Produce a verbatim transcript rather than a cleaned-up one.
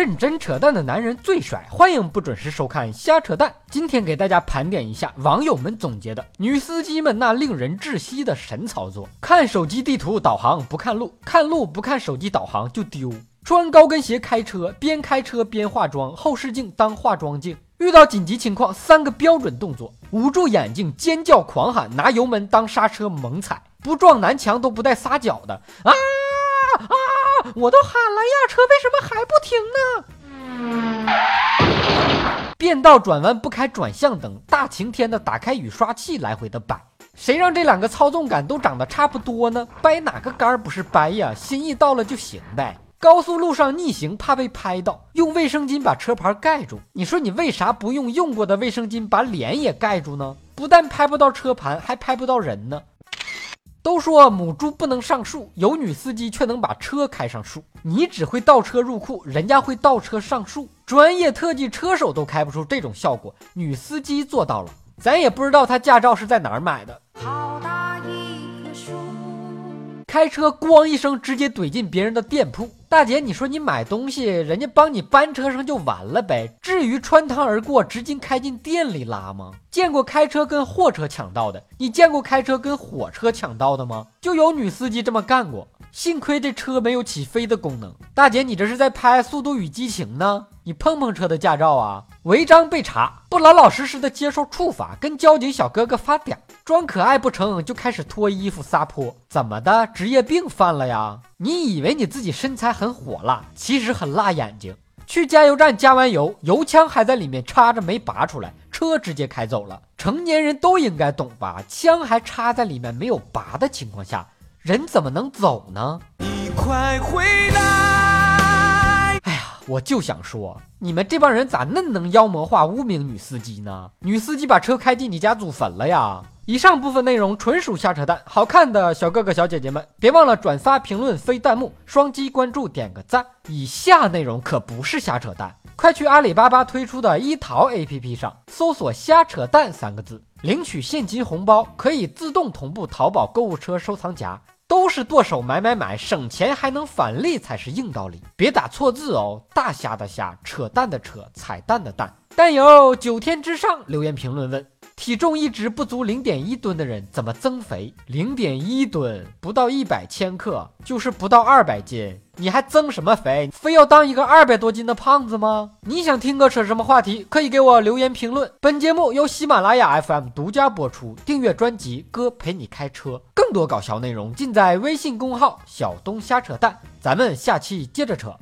认真扯淡的男人最帅，欢迎不准时收看瞎扯淡。今天给大家盘点一下网友们总结的女司机们那令人窒息的神操作：看手机地图导航不看路，看路不看手机导航就丢；穿高跟鞋开车，边开车边化妆，后视镜当化妆镜；遇到紧急情况，三个标准动作：捂住眼睛尖叫狂喊，拿油门当刹车猛踩；不撞南墙都不带撒脚的，啊啊！我都喊了呀，车为什么还不停呢？变道转弯不开转向灯，大晴天的打开雨刷器来回的摆，谁让这两个操纵感都长得差不多呢？掰哪个杆不是掰呀？心意到了就行呗。高速路上逆行怕被拍到，用卫生巾把车牌盖住，你说你为啥不用用过的卫生巾把脸也盖住呢？不但拍不到车盘，还拍不到人呢。都说母猪不能上树，有女司机却能把车开上树。你只会倒车入库，人家会倒车上树，专业特技车手都开不出这种效果，女司机做到了。咱也不知道她驾照是在哪儿买的。好大一棵树，开车咣一声直接怼进别人的店铺。大姐，你说你买东西，人家帮你搬车上就完了呗，至于穿堂而过直接开进店里拉吗？见过开车跟货车抢道的，你见过开车跟火车抢道的吗？就有女司机这么干过，幸亏这车没有起飞的功能。大姐，你这是在拍《速度与激情》呢？你碰碰车的驾照啊！违章被查，不老老实实的接受处罚，跟交警小哥哥发嗲，装可爱不成就开始脱衣服撒泼，怎么的？职业病犯了呀？你以为你自己身材很火辣，其实很辣眼睛。去加油站加完油，油枪还在里面插着没拔出来，车直接开走了。成年人都应该懂吧？枪还插在里面没有拔的情况下，人怎么能走呢？你快回来！哎呀，我就想说，你们这帮人咋那能妖魔化污名女司机呢？女司机把车开进你家祖坟了呀！以上部分内容纯属瞎扯淡，好看的小哥哥小姐姐们，别忘了转发、评论、飞弹幕、双击关注、点个赞。以下内容可不是瞎扯淡，快去阿里巴巴推出的一淘 A P P 上搜索“瞎扯淡”三个字。领取现金红包，可以自动同步淘宝购物车收藏夹，都是剁手买买买，省钱还能返利才是硬道理。别打错字哦，大虾的虾，扯淡的扯，彩蛋的蛋。但有九天之上留言评论问，体重一直不足 零点一 吨的人怎么增肥 ?零点一 吨不到一百千克，就是不到二百斤，你还增什么肥？非要当一个二百多斤的胖子吗？你想听个扯什么话题，可以给我留言评论。本节目由喜马拉雅 F M 独家播出，订阅专辑《哥陪你开车》，更多搞笑内容尽在微信公号小东瞎扯淡，咱们下期接着扯。